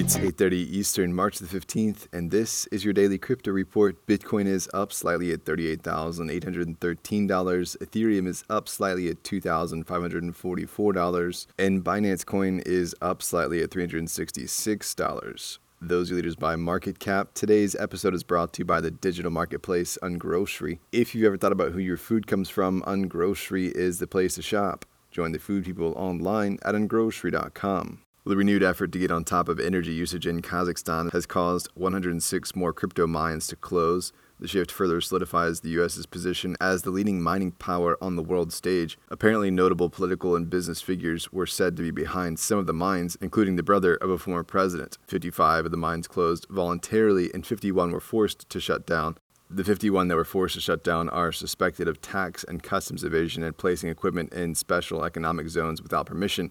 It's 8:30 Eastern, March the 15th, and this is your daily crypto report. Bitcoin is up slightly at $38,813. Ethereum is up slightly at $2,544. And Binance coin is up slightly at $366. Those are leaders by market cap. Today's episode is brought to you by the digital marketplace UnGrocery. If you've ever thought about who your food comes from, UnGrocery is the place to shop. Join the food people online at ungrocery.com. The renewed effort to get on top of energy usage in Kazakhstan has caused 106 more crypto mines to close. The shift further solidifies the U.S.'s position as the leading mining power on the world stage. Apparently, notable political and business figures were said to be behind some of the mines, including the brother of a former president. 55 of the mines closed voluntarily, and 51 were forced to shut down. The 51 that were forced to shut down are suspected of tax and customs evasion and placing equipment in special economic zones without permission.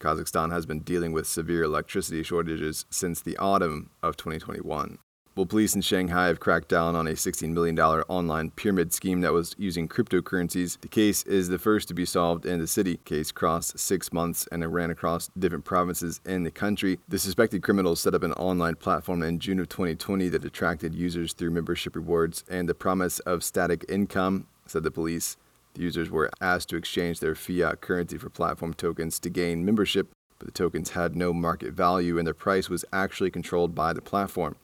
Kazakhstan has been dealing with severe electricity shortages since the autumn of 2021. Well, police in Shanghai have cracked down on a $16 million online pyramid scheme that was using cryptocurrencies. The case is the first to be solved in the city. The case crossed 6 months and it ran across different provinces in the country. The suspected criminals set up an online platform in June of 2020 that attracted users through membership rewards and the promise of static income, said the police. The users were asked to exchange their fiat currency for platform tokens to gain membership, but the tokens had no market value and their price was actually controlled by the platform.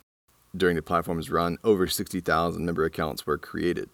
During the platform's run, over 60,000 member accounts were created.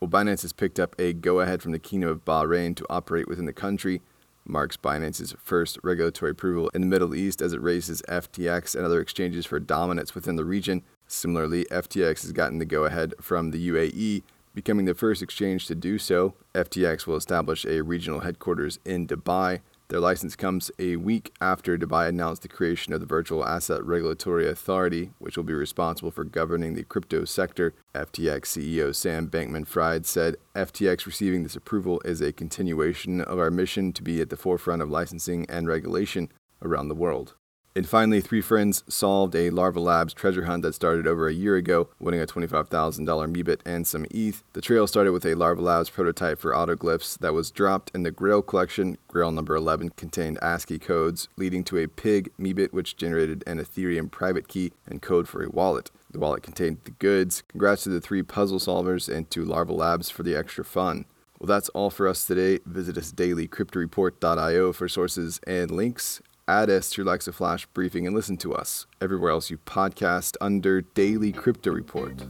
Well, Binance has picked up a go-ahead from the Kingdom of Bahrain to operate within the country, marks Binance's first regulatory approval in the Middle East as it races FTX and other exchanges for dominance within the region. Similarly, FTX has gotten the go-ahead from the UAE, becoming the first exchange to do so. FTX will establish a regional headquarters in Dubai. Their license comes a week after Dubai announced the creation of the Virtual Asset Regulatory Authority, which will be responsible for governing the crypto sector. FTX CEO Sam Bankman-Fried said, "FTX receiving this approval is a continuation of our mission to be at the forefront of licensing and regulation around the world." And finally, three friends solved a Larva Labs treasure hunt that started over a year ago, winning a $25,000 Meebit and some ETH. The trail started with a Larva Labs prototype for Autoglyphs that was dropped in the Grail collection. Grail number 11 contained ASCII codes, leading to a pig Meebit, which generated an Ethereum private key and code for a wallet. The wallet contained the goods. Congrats to the three puzzle solvers and to Larva Labs for the extra fun. Well, that's all for us today. Visit us daily, cryptoreport.io, for sources and links. Add us to your likes of Flash Briefing and listen to us everywhere else you podcast under Daily Crypto Report.